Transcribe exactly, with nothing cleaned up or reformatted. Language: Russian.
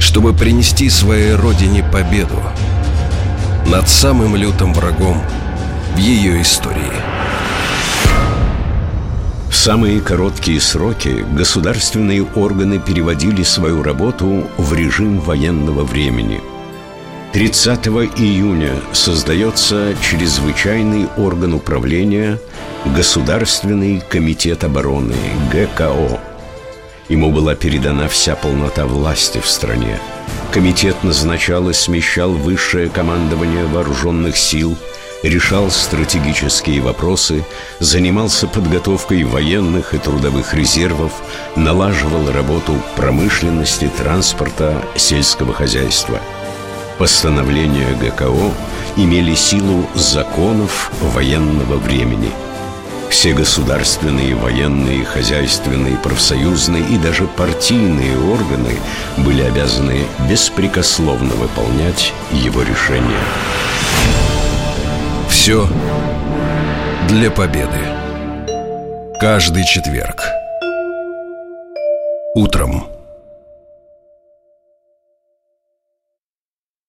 чтобы принести своей родине победу над самым лютым врагом в ее истории. В самые короткие сроки государственные органы переводили свою работу в режим военного времени. тридцатого июня создается чрезвычайный орган управления Государственный комитет обороны, ГКО. Ему была передана вся полнота власти в стране. Комитет назначал и смещал высшее командование вооруженных сил, решал стратегические вопросы, занимался подготовкой военных и трудовых резервов, налаживал работу промышленности, транспорта, сельского хозяйства. Постановления ГКО имели силу законов военного времени. Все государственные, военные, хозяйственные, профсоюзные и даже партийные органы были обязаны беспрекословно выполнять его решения. Все для победы. Каждый четверг. Утром.